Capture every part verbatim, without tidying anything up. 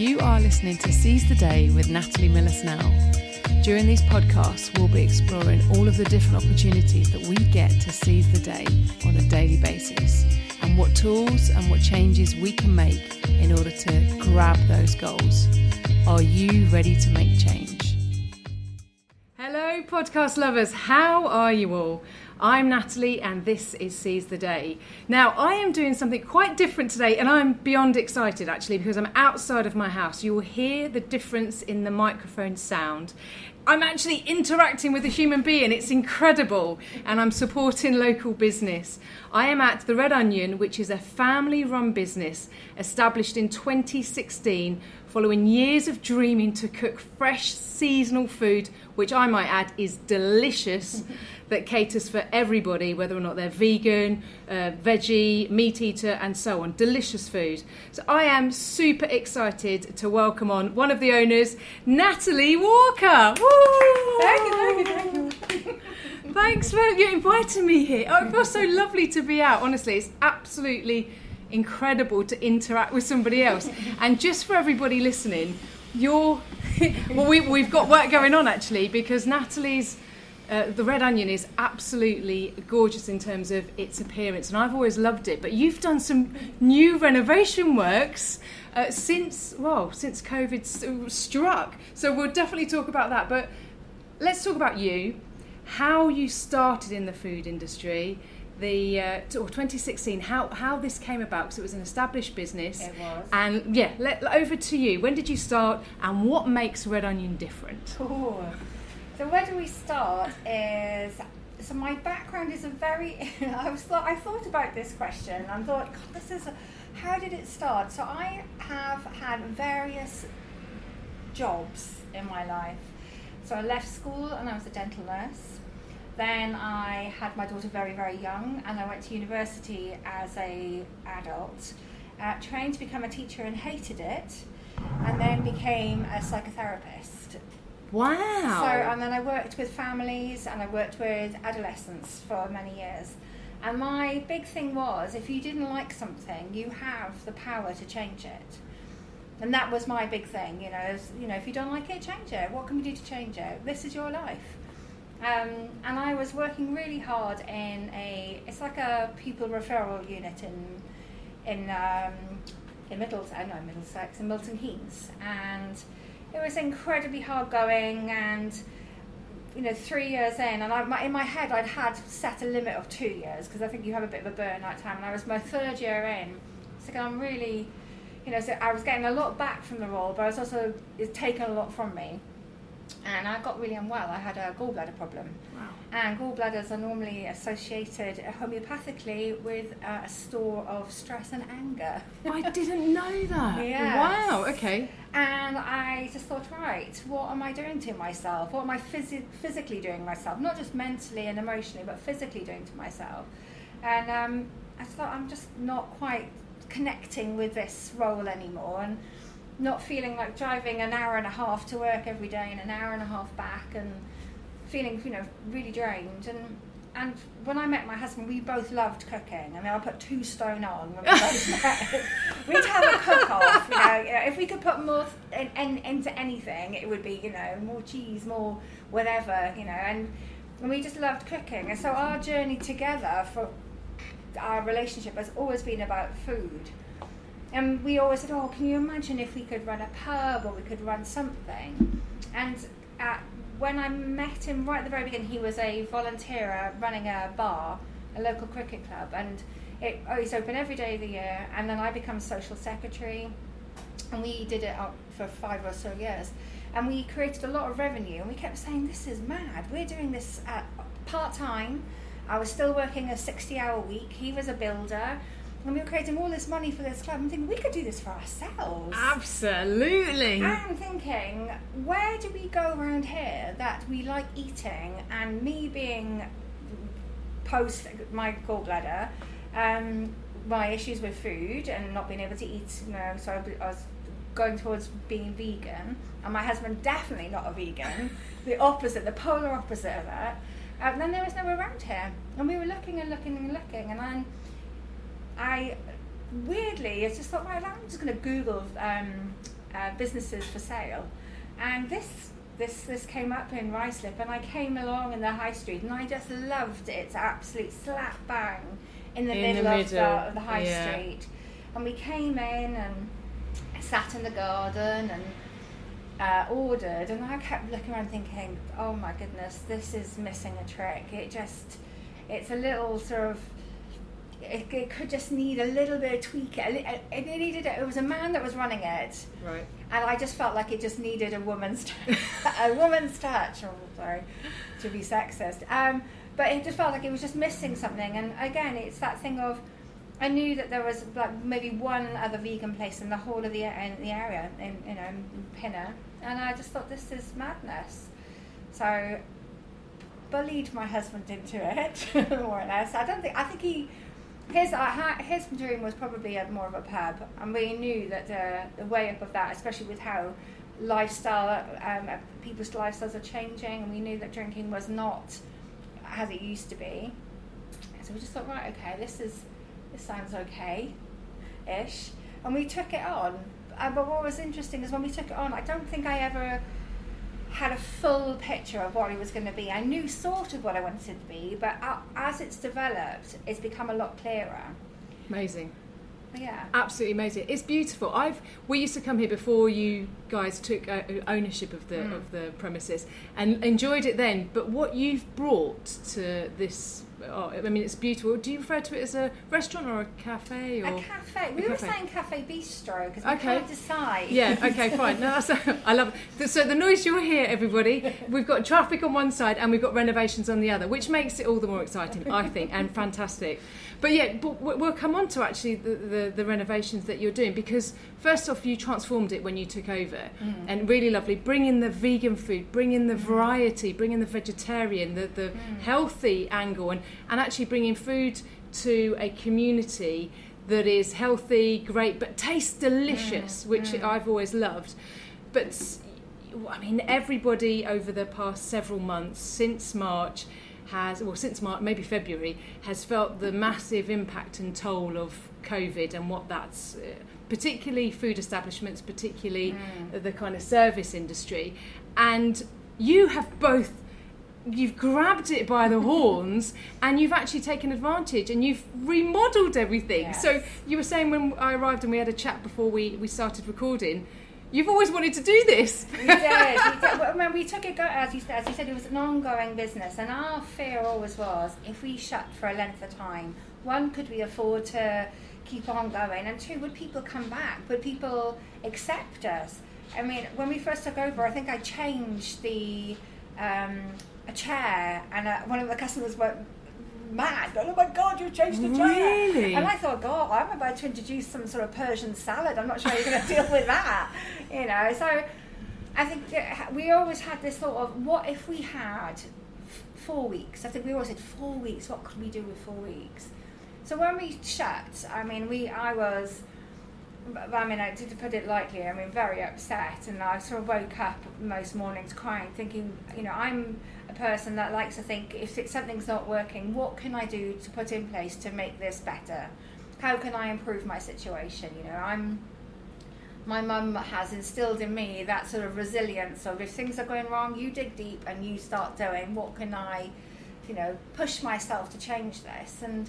You are listening to Seize the Day with Natalie Millis now. During these podcasts, we'll be exploring all of the different opportunities that we get to seize the day on a daily basis, and what tools and what changes we can make in order to grab those goals. Are you ready to make change? Hello, podcast lovers. How are you all? I'm Natalie and this is Seize the Day. Now, I am doing something quite different today and I'm beyond excited actually because I'm outside of my house. You will hear the difference in the microphone sound. I'm actually interacting with a human being. It's incredible. And I'm supporting local business. I am at The Red Onion, which is a family-run business established in twenty sixteen following years of dreaming to cook fresh seasonal food, which I might add is delicious, that caters for everybody, whether or not they're vegan, uh, veggie, meat eater, and so on. Delicious food. So I am super excited to welcome on one of the owners, Natalie Walker. Woo! Thank you, thank you, thank you. Thanks for you inviting me here. Oh, it feels so lovely to be out. Honestly, it's absolutely incredible to interact with somebody else. And just for everybody listening, you're well, we, we've got work going on actually because Natalie's uh, the Red Onion is absolutely gorgeous in terms of its appearance, and I've always loved it. But you've done some new renovation works uh, since well since COVID struck. So we'll definitely talk about that. But let's talk about you, how you started in the food industry. The uh, or twenty sixteen, how how this came about, because it was an established business. It was. And yeah, let, over to you. When did you start, and what makes Red Onion different? Ooh. So where do we start? Is so my background is a very. I was thought I thought about this question and thought, God, this is a, how did it start? So I have had various jobs in my life. So I left school and I was a dental nurse. Then I had my daughter very, very young, and I went to university as an adult, uh, trained to become a teacher and hated it, and then became a psychotherapist. Wow. So, and then I worked with families, and I worked with adolescents for many years. And my big thing was, if you didn't like something, you have the power to change it. And that was my big thing, you know, is, you know, if you don't like it, change it. What can we do to change it? This is your life. Um, and I was working really hard in a, it's like a pupil referral unit in in um, in Middlesex, no Middlesex, in Milton Keynes, and it was incredibly hard going. And you know, three years in, and I, my, in my head I'd had set a limit of two years because I think you have a bit of a burnout time. And I was my third year in, so I'm really, you know, so I was getting a lot back from the role, but I was also it's taken a lot from me. And I got really unwell. I had a gallbladder problem. Wow. And gallbladders are normally associated homeopathically with uh, a store of stress and anger. I didn't know that. Yes. Wow, okay. And I just thought, right, what am I doing to myself? What am I phys- physically doing to myself? Not just mentally and emotionally, but physically doing to myself. And um, I thought, I'm just not quite connecting with this role anymore. And not feeling like driving an hour and a half to work every day and an hour and a half back, and feeling, you know, really drained. And and when I met my husband, we both loved cooking. I mean, I put two stone on when we both met. We'd have a cook-off, you know. You know, if we could put more th- in, in, into anything, it would be, you know, more cheese, more whatever, you know. And, and we just loved cooking. And so our journey together for our relationship has always been about food. And we always said, oh, can you imagine if we could run a pub or we could run something? And at, when I met him right at the very beginning, he was a volunteer running a bar, a local cricket club. And it, oh, it's open every day of the year. And then I became social secretary. And we did it up for five or so years. And we created a lot of revenue. And we kept saying, this is mad. We're doing this at part-time. I was still working a sixty-hour week. He was a builder. And we were creating all this money for this club and thinking, we could do this for ourselves. Absolutely. And thinking, where do we go around here that we like eating? And me being post my gallbladder, um, my issues with food and not being able to eat, you know, so I was going towards being vegan. And my husband definitely not a vegan, the opposite, the polar opposite of that. And then there was nowhere around here. And we were looking and looking and looking. And then I weirdly I just thought, well, I'm just going to Google um, uh, businesses for sale, and this this this came up in Ruislip, and I came along in the high street, and I just loved its absolute slap bang in the in middle, the middle. Of, the, of the high yeah. street. And we came in and sat in the garden and uh, ordered, and I kept looking around thinking, oh my goodness, this is missing a trick. It just, it's a little sort of, it, it could just need a little bit of tweak. It, it needed it. It was a man that was running it, right? And I just felt like it just needed a woman's, t- a woman's touch. Oh, sorry, to be sexist. Um, but it just felt like it was just missing something. And again, it's that thing of, I knew that there was like maybe one other vegan place in the whole of the in the area, in you know, in Pinner, and I just thought, this is madness. So, bullied my husband into it, more or less. I don't think. I think he. His uh, his dream was probably a, more of a pub, and we knew that the, the way up of that, especially with how lifestyle, um, people's lifestyles are changing, and we knew that drinking was not as it used to be. So we just thought, right, okay, this is this sounds okay-ish, and we took it on. Uh, but what was interesting is when we took it on, I don't think I ever had a full picture of what it was going to be. I knew sort of what I wanted it to be, but as it's developed, it's become a lot clearer. Amazing. Yeah. Absolutely amazing. It's beautiful. I've we used to come here before you guys took ownership of the mm. of the premises, and enjoyed it then. But what you've brought to this, oh, I mean, it's beautiful. Do you refer to it as a restaurant or a cafe? Or a cafe. We a were cafe. saying cafe bistro because we okay. can't decide. Yeah. Okay. Fine. No, that's, I love it. So the noise you'll hear, everybody. We've got traffic on one side and we've got renovations on the other, which makes it all the more exciting, I think, and fantastic. But yeah, but we'll come on to actually the, the, the renovations that you're doing, because first off, you transformed it when you took over, mm. and really lovely. Bring in the vegan food, bring in the variety, bring in the vegetarian, the, the mm. healthy angle, and, and actually bringing food to a community that is healthy, great, but tastes delicious, mm. which mm. I've always loved. But I mean, everybody over the past several months since March. Has well since March, maybe February, has felt the massive impact and toll of COVID and what that's, uh, particularly food establishments, particularly mm. the kind of service industry. And you have both, you've grabbed it by the horns and you've actually taken advantage and you've remodelled everything. Yes. So you were saying when I arrived and we had a chat before we, we started recording, you've always wanted to do this. We did. We, did. Well, we took it, go- as, you said, as you said, it was an ongoing business. And our fear always was, if we shut for a length of time, one, could we afford to keep on going? And two, would people come back? Would people accept us? I mean, when we first took over, I think I changed the um, a chair. And uh, one of the customers went mad. Oh my God, you changed the chair. Really? And I thought, God, I'm about to introduce some sort of Persian salad. I'm not sure you're going to deal with that. You know, so I think that we always had this thought of, what if we had four weeks? I think we always said four weeks. What could we do with four weeks? So when we shut, I mean, we, I was, I mean, I, to put it lightly, I mean, very upset. And I sort of woke up most mornings crying, thinking, you know, I'm a person that likes to think, if it, something's not working, what can I do to put in place to make this better? How can I improve my situation? You know, I'm, my mum has instilled in me that sort of resilience of, if things are going wrong, you dig deep and you start doing, what can I, you know, push myself to change this? And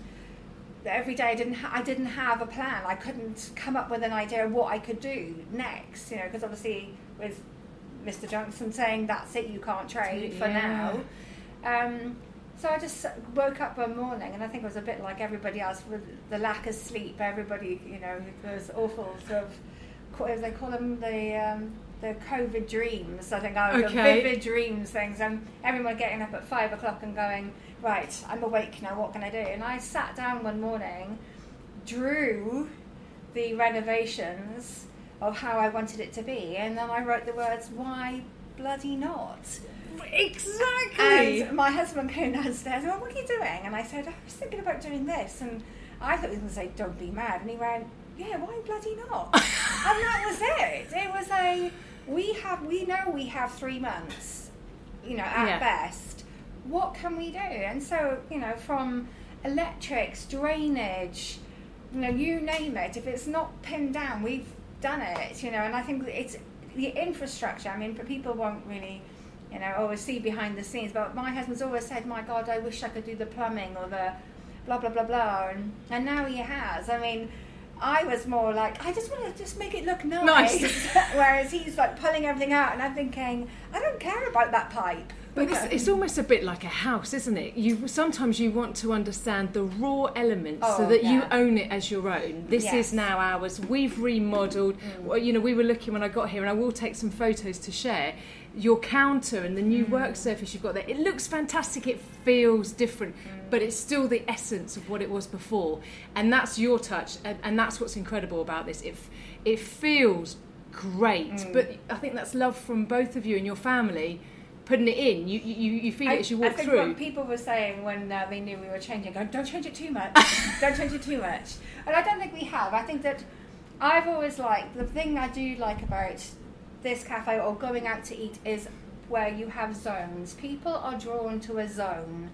every day I didn't ha- I didn't have a plan. I couldn't come up with an idea of what I could do next, you know, because obviously with Mister Johnson saying, that's it, you can't trade yeah. for now. Um, so I just woke up one morning, and I think it was a bit like everybody else with the lack of sleep. Everybody, you know, those awful sort of, they call them the um, the COVID dreams, I think, are okay. the vivid dreams things. And everyone getting up at five o'clock and going, right, I'm awake now, what can I do? And I sat down one morning, drew the renovations of how I wanted it to be, and then I wrote the words, why bloody not? Exactly! And my husband came downstairs and went, what are you doing? And I said, I was thinking about doing this, and I thought he was going to say, don't be mad, and he went, yeah, why bloody not? And that was it. It was a, we have, we know we have three months, you know, at yeah. best. What can we do? And so, you know, from electrics, drainage, you know, you name it, if it's not pinned down, we've done it, you know, and I think it's the infrastructure. I mean, but people won't really, you know, always see behind the scenes, but my husband's always said, my God, I wish I could do the plumbing or the blah, blah, blah, blah, and, and now he has. I mean, I was more like, I just want to just make it look nice. nice. Whereas he's like pulling everything out, and I'm thinking, I don't care about that pipe. But it's, it's almost a bit like a house, isn't it? You sometimes you want to understand the raw elements oh, so that yeah. you own it as your own. This yes. is now ours. We've remodelled. Mm. Well, you know, we were looking when I got here, and I will take some photos to share. Your counter and the new mm. work surface you've got there. It looks fantastic. It feels different, mm. but it's still the essence of what it was before. And that's your touch, and, and that's what's incredible about this. It it feels great, mm. but I think that's love from both of you and your family. Putting it in, you you, you feel I, it as you walk through. I think through. What people were saying when uh, they knew we were changing, going, don't change it too much, don't change it too much. And I don't think we have. I think that I've always liked, the thing I do like about this cafe or going out to eat is where you have zones. People are drawn to a zone.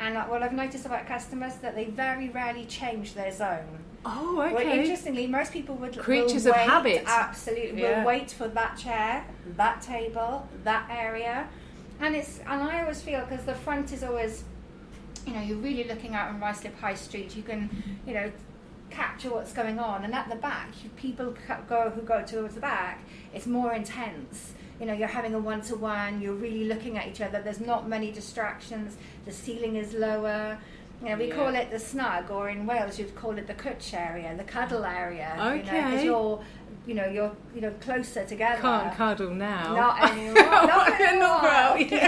And like, what I've noticed about customers, that they very rarely change their zone. Oh, okay. Well, interestingly, most people would creatures will of wait, habit. Absolutely, yeah. will wait for that chair, that table, that area, and it's. And I always feel because the front is always, you know, you're really looking out on Ruislip High Street. You can, you know, capture what's going on, and at the back, you, people go who go towards the back. It's more intense. You know, you're having a one-to-one. You're really looking at each other. There's not many distractions. The ceiling is lower. You know, we yeah. call it the snug, or in Wales you'd call it the cwtch area, the cuddle area. Okay. You know, because you're, you know, you're, you know, closer together. Can't cuddle now. Not anymore. Not anymore. Not yeah.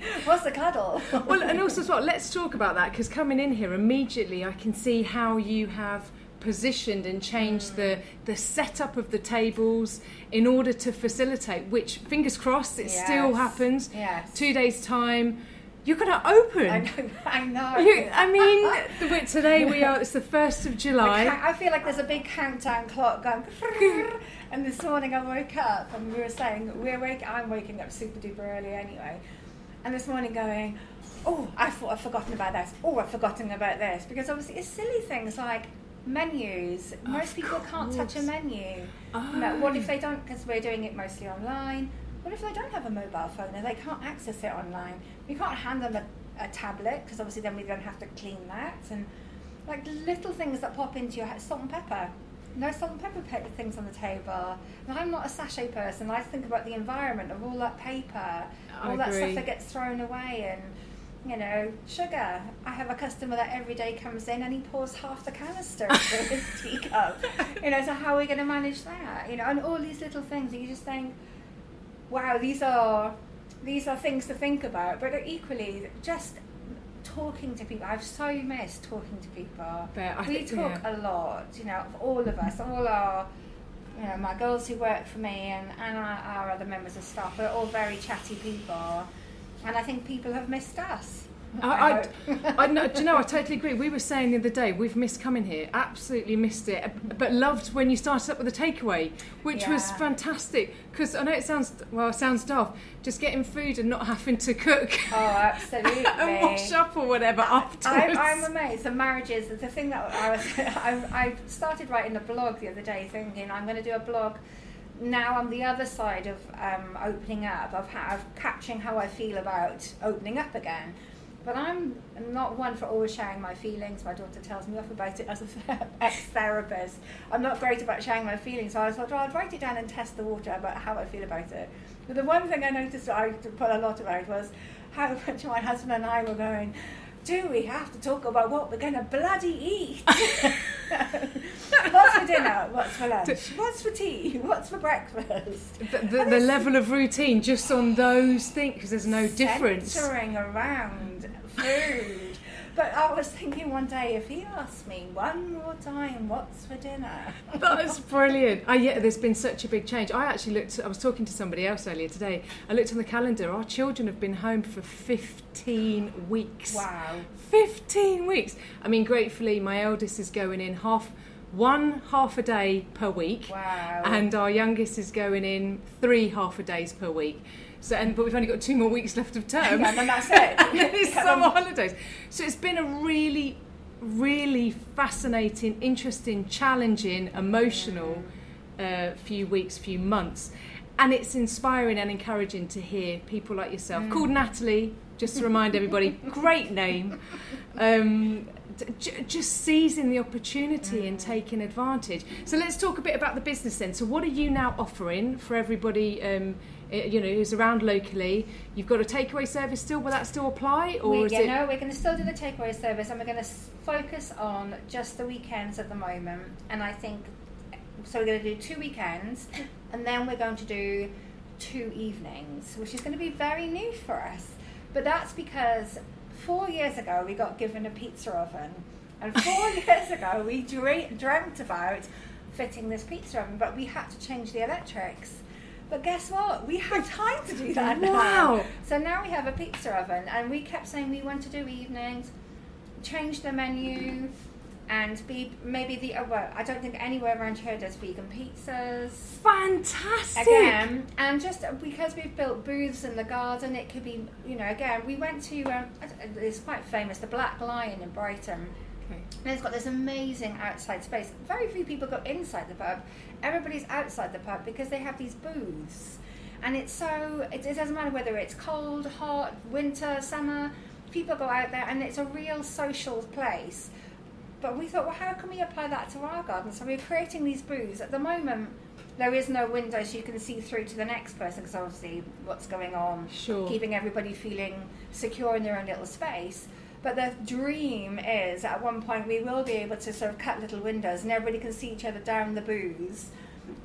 Yeah. What's the cuddle? Well, and also as well, let's talk about that, because coming in here immediately, I can see how you have positioned and changed mm. the the setup of the tables in order to facilitate. Which, fingers crossed, it yes. still happens. Yes. Two days time. You're going to open. I know. I, know. You, I mean, today we are, it's the first of July. I feel like there's a big countdown clock going. And this morning I woke up and we were saying, we're wake, I'm waking up super duper early anyway. And this morning going, oh, I thought I'd forgotten about this. Oh, I've forgotten about this. Because obviously it's silly things like menus. Most of people course. can't touch a menu. Oh. No, what if they don't? Because we're doing it mostly online. What if they don't have a mobile phone and they can't access it online? We can't hand them a, a tablet, because obviously then we don't have to clean that. And like little things that pop into your head, salt and pepper. No salt and pepper pe- things on the table. And I'm not a sachet person. I think about the environment of all that paper, I all agree. that stuff that gets thrown away, and you know, sugar. I have a customer that every day comes in and he pours half the canister into his teacup. You know, so how are we going to manage that? You know, and all these little things, and you just think, wow, these are these are things to think about. But equally, just talking to people. I've so missed talking to people. But I we think, talk yeah. a lot, you know, all of us, all our, you know, my girls who work for me and, and our, our other members of staff, we're all very chatty people. And I think people have missed us. I, I, I no, do you know, I totally agree. We were saying the other day, we've missed coming here, absolutely missed it, but loved when you started up with a takeaway, which yeah. was fantastic, because I know it sounds, well, it sounds daft, just getting food and not having to cook. Oh, absolutely. And wash up or whatever afterwards. I, I'm amazed. The marriages, the thing that I was, I, I started writing a blog the other day thinking I'm going to do a blog. Now I'm the other side of um, opening up, of, how, of capturing how I feel about opening up again. But I'm not one for always sharing my feelings. My daughter tells me off about it as an ex-therapist. I'm not great about sharing my feelings, so I thought, well, I'd write it down and test the water about how I feel about it. But the one thing I noticed that I put a lot about was how much my husband and I were going, do we have to talk about what we're going to bloody eat? What's for dinner? What's for lunch? What's for tea? What's for breakfast? The, the, the level of routine just on those things, because there's no difference. Centering around food. But I was thinking one day, if he asked me one more time, what's for dinner? That's brilliant. Oh, yeah, there's been such a big change. I actually looked, I was talking to somebody else earlier today. I looked on the calendar. Our children have been home for fifteen weeks. Wow. fifteen weeks. I mean, gratefully, my eldest is going in half, one half a day per week. Wow. And our youngest is going in three half a days per week. So, and, but we've only got two more weeks left of term. Yeah, and that's it. And then it's summer holidays. So it's been a really, really fascinating, interesting, challenging, emotional uh, few weeks, few months. And it's inspiring and encouraging to hear people like yourself, mm. called Natalie, just to remind everybody, great name, um, j- just seizing the opportunity mm. and taking advantage. So let's talk a bit about the business then. So what are you now offering for everybody, um, you know, who's around locally? You've got a takeaway service still, will that still apply? Or we, is yeah, it... No, we're going to still do the takeaway service, and we're going to focus on just the weekends at the moment. And I think, so we're going to do two weekends, and then we're going to do two evenings, which is going to be very new for us. But that's because four years ago we got given a pizza oven, and four years ago we dre- dreamt about fitting this pizza oven, but we had to change the electrics. But guess what? We had time to do that now. Wow. So now we have a pizza oven, and we kept saying we want to do evenings, change the menu, and be maybe the uh, well, I don't think anywhere around here does vegan pizzas. Fantastic. Again, and just because we've built booths in the garden, it could be, you know, again, we went to um, it's quite famous, the Black Lion in Brighton. Okay. And it's got this amazing outside space. Very few people go inside the pub. Everybody's outside the pub because they have these booths, and it's so it, it doesn't matter whether it's cold, hot, winter, summer. People go out there, and it's a real social place. But we thought, well, how can we apply that to our garden? So we're creating these booths. At the moment, there is no window, so you can see through to the next person, because obviously what's going on, sure. Keeping everybody feeling secure in their own little space. But the dream is, at one point, we will be able to sort of cut little windows, and everybody can see each other down the booths,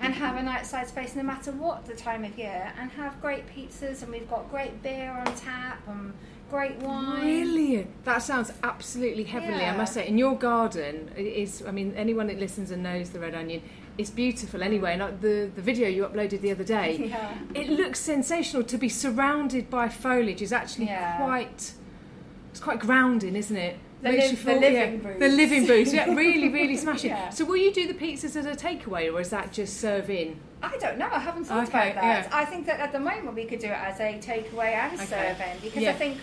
and have an outside space no matter what the time of year, and have great pizzas, and we've got great beer on tap, and great wine. Brilliant. That sounds absolutely heavenly, yeah. I must say. In your garden, it is, I mean, anyone that listens and knows the Red Onion, it's beautiful anyway. And the, the video you uploaded the other day, yeah. It looks sensational. To be surrounded by foliage is actually yeah. quite, it's quite grounding, isn't it? The, li- the living yeah. booth. The living booth, yeah, really, really smashing. Yeah. So will you do the pizzas as a takeaway, or is that just serve in? I don't know, I haven't thought okay, about that. Yeah. I think that at the moment we could do it as a takeaway and okay. serve in, because yeah. I think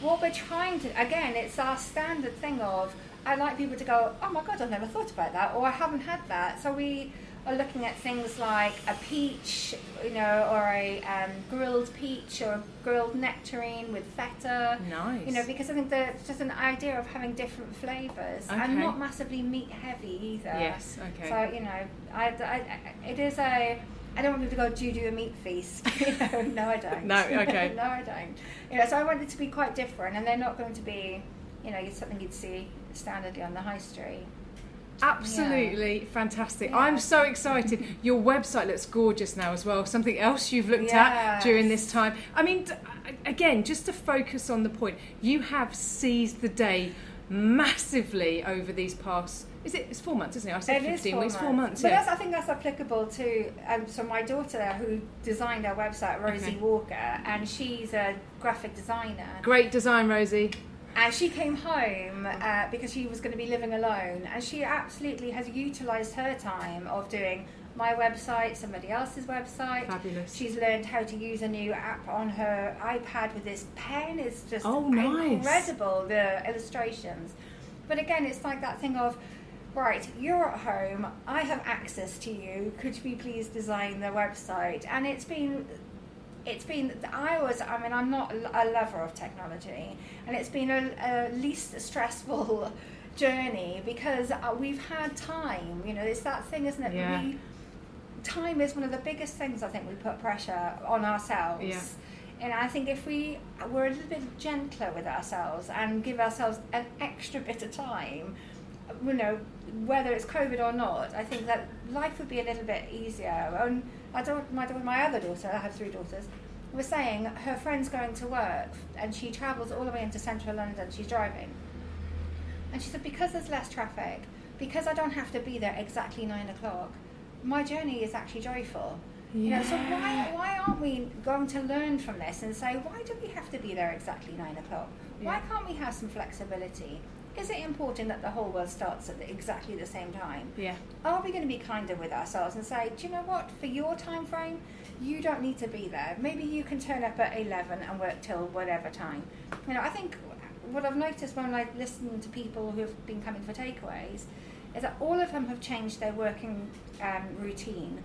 what we're trying to, again, it's our standard thing of, I like people to go, oh my God, I've never thought about that, or I haven't had that. So we are looking at things like a peach, you know, or a um, grilled peach, or a grilled nectarine with feta. Nice. You know, because I think that's just an idea of having different flavours, okay. and not massively meat heavy either. Yes, okay. So, you know, I, I, it is a... I don't want people to go, do you do a meat feast? You know, no, I don't. No, okay. No, I don't. You know, so I want it to be quite different, and they're not going to be, you know, something you'd see standardly on the high street. Absolutely yeah. fantastic. Yeah. I'm so excited. Your website looks gorgeous now as well. Something else you've looked yes. at during this time. I mean, again, just to focus on the point, you have seized the day massively over these past... Is it? It's four months, isn't it? I said it fifteen weeks. Months. Four months. But yeah. that's, I think that's applicable to. Um, so my daughter, who designed our website, Rosie okay. Walker, and she's a graphic designer. Great design, Rosie. And she came home uh, because she was going to be living alone, and she absolutely has utilised her time of doing my website, somebody else's website. Fabulous. She's learned how to use a new app on her iPad with this pen. It's just oh, nice. Incredible, the illustrations. But again, it's like that thing of. Right, you're at home, I have access to you, could we please design the website? And it's been, it's been, I was, I mean, I'm not a lover of technology, and it's been a, a least stressful journey, because we've had time, you know, it's that thing, isn't it? Yeah. We, time is one of the biggest things, I think, we put pressure on ourselves. Yeah. And I think if we were a little bit gentler with ourselves and give ourselves an extra bit of time, you know, whether it's COVID or not, I think that life would be a little bit easier. And I don't, my, my other daughter, I have three daughters, was saying her friend's going to work, and she travels all the way into central London, she's driving. And she said, because there's less traffic, because I don't have to be there exactly nine o'clock, my journey is actually joyful. Yeah. You know, so why why aren't we going to learn from this and say, why do we have to be there exactly nine o'clock? Yeah. Why can't we have some flexibility? Is it important that the whole world starts at the, exactly the same time? Yeah. Are we going to be kinder with ourselves and say, do you know what, for your time frame, you don't need to be there. Maybe you can turn up at eleven and work till whatever time. You know, I think what I've noticed when I listen to people who have been coming for takeaways is that all of them have changed their working um, routine.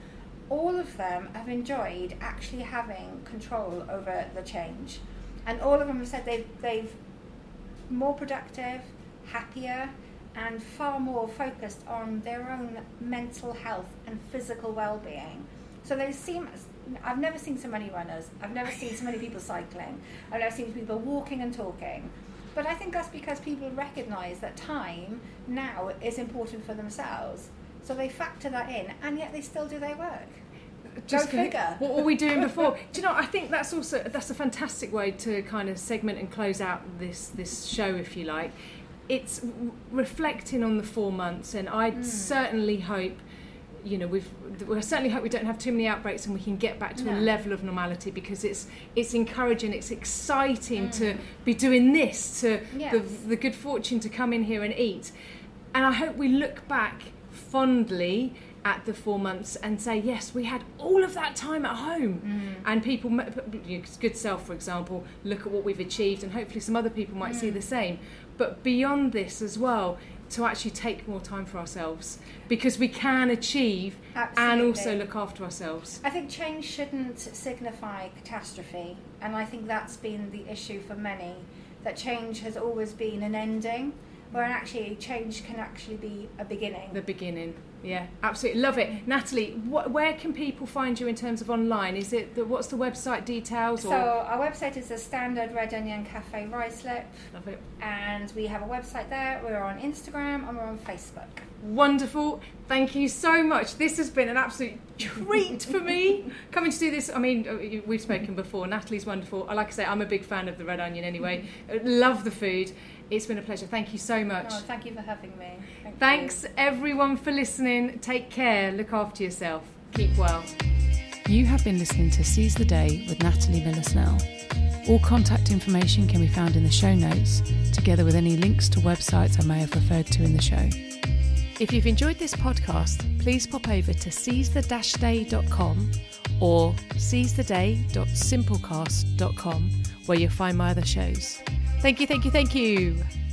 all of them have enjoyed actually having control over the change. And all of them have said they've, they've more productive, happier, and far more focused on their own mental health and physical well-being. So they seem, I've never seen so many runners, I've never seen so many people cycling, I've never seen people walking and talking. But I think that's because people recognise that time now is important for themselves. So they factor that in, and yet they still do their work. Just Go figure. What were we doing before? Do you know, I think that's also, that's a fantastic way to kind of segment and close out this, this show, if you like. It's reflecting on the four months, and I mm. certainly hope, you know, we've, we certainly hope we don't have too many outbreaks and we can get back to no. a level of normality, because it's it's encouraging, it's exciting mm. to be doing this, to yes. the, the good fortune to come in here and eat. And I hope we look back fondly at the four months and say, yes, we had all of that time at home. Mm. And people, good self, for example, look at what we've achieved, and hopefully some other people might mm. see the same. But beyond this as well, to actually take more time for ourselves, because we can achieve Absolutely. And also look after ourselves. I think change shouldn't signify catastrophe, and I think that's been the issue for many, that change has always been an ending, where actually change can actually be a beginning. The beginning, yeah, absolutely. Love it. Natalie, what, where can people find you in terms of online? Is it the, what's the website details? Or? So our website is the standard Red Onion Cafe Ruislip. Love it. And we have a website there. We're on Instagram and we're on Facebook. Wonderful. Thank you so much. This has been an absolute treat for me. Coming to do this, I mean, we've spoken before. Natalie's wonderful. Like I say, I'm a big fan of the Red Onion anyway. Love the food. It's been a pleasure. Thank you so much. Oh, thank you for having me. Thank Thanks, you. everyone, for listening. Take care. Look after yourself. Keep well. You have been listening to Seize the Day with Natalie Millis. All contact information can be found in the show notes, together with any links to websites I may have referred to in the show. If you've enjoyed this podcast, please pop over to seize the day dot com or seize the day dot simplecast dot com, where you'll find my other shows. Thank you, thank you, thank you.